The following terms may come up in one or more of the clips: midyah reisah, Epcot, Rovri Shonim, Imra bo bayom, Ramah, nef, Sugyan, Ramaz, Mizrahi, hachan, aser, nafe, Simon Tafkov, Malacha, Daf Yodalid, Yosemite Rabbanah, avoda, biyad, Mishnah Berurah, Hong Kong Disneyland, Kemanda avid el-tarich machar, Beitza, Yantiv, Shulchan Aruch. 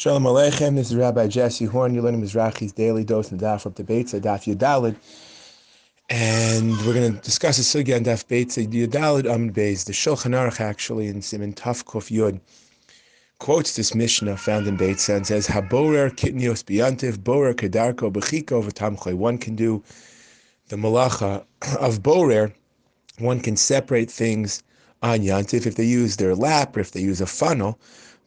Shalom Aleichem, this is Rabbi Jesse Horn. You're learning Mizrahi's daily dose in the Daf up to Beitza, Daf Yodalid. And we're going to discuss a Sugyan Daf Beitza, Yodalid Beis. The Shulchan Aruch actually in Simon Tafkov Yod quotes this Mishnah found in Beitza and says, Haborer kitnios biyantiv, borer kedarko bechiko v'tamchoi. One can do the Malacha of borer. One can separate things on yantiv if they use their lap or if they use a funnel.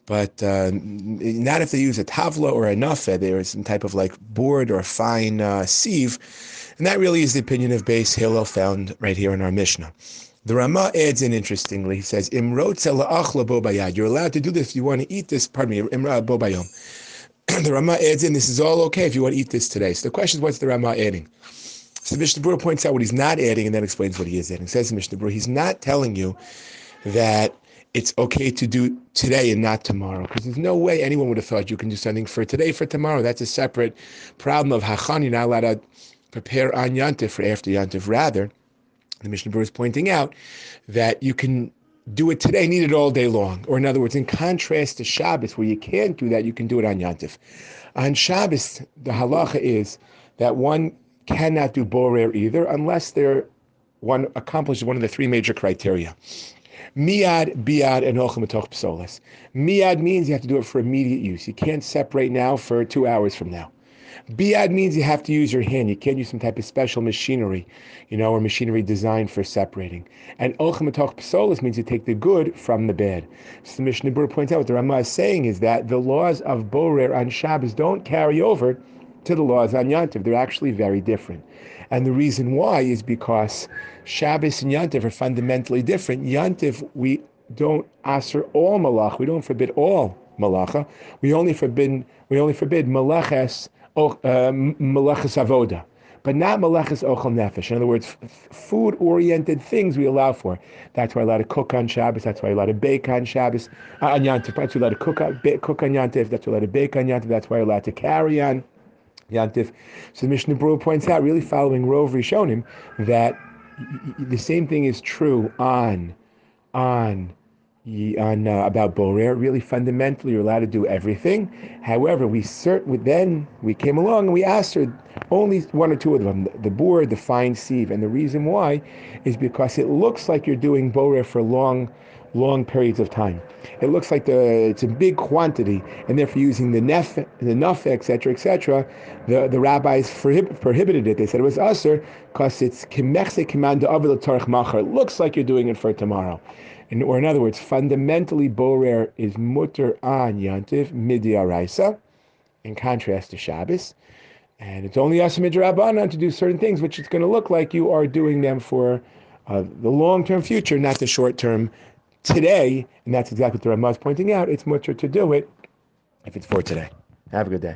But not if they use a tavla or a nafe. There is some type of like board or fine sieve. And that really is the opinion of Beis Hillel found right here in our Mishnah. The Ramah adds in interestingly, he says, Imrotza la'akhla bo bayad. You're allowed to do this if you want to eat this. Imra bo bayom. The Ramah adds in, this is all okay if you want to eat this today. So the question is, what's the Ramah adding? So Mishnah Berurah points out what he's not adding and then explains what he is adding. It says Mishnah Berurah, he's not telling you that it's okay to do today and not tomorrow, because there's no way anyone would have thought you can do something for today, for tomorrow. That's a separate problem of hachan. You're not allowed to prepare on yantif for after yantif. Rather, the Mishnah Berurah is pointing out that you can do it today and eat it all day long. Or in other words, in contrast to Shabbos, where you can't do that, you can do it on yantif. On Shabbos, the halacha is that one cannot do borer either unless one accomplishes one of the three major criteria. Miyad, biyad, and olchem etoch psolas. Miyad means you have to do it for immediate use. You can't separate now for 2 hours from now. Biyad means you have to use your hand. You can't use some type of special machinery, or machinery designed for separating. And olchem etoch psolas means you take the good from the bad. So the Mishnah Berurah points out what the Ramah is saying is that the laws of borer on Shabbos don't carry over to the laws on Yantiv. They're actually very different. And the reason why is because Shabbos and Yantiv are fundamentally different. Yantiv, we don't aser all malach. We don't forbid all malacha. We only forbid malachas avoda, but not malachas ochel nefesh. In other words, food-oriented things we allow for. That's why we're allowed to cook on Shabbos. That's why we're allowed to bake on Shabbos. On Yantiv, that's why we're allowed to cook on Yantiv. That's why we're allowed to bake on Yantiv. That's why we're allowed to carry on Yantif. So the Mishnah Berurah points out, really following Rovri Shonim, that the same thing is true about Borer. Really, fundamentally, you're allowed to do everything. However, we came along and we asked her only one or two of them: the board, the fine sieve. And the reason why is because it looks like you're doing Borer for long periods of time. It looks like it's a big quantity, and therefore using the nef, the nafe, etc., etc. The rabbis prohibited it. They said it was aser because it's kimechse Kemanda avid el-tarich machar. It looks like you're doing it for tomorrow. Or in other words, fundamentally, borer is mutter on yantiv, midyah reisah, in contrast to Shabbos. And it's only Yosemite Rabbanah to do certain things, which it's going to look like you are doing them for the long-term future, not the short-term today, and that's exactly what the Ramaz is pointing out. It's mutter to do it if it's for today. Have a good day.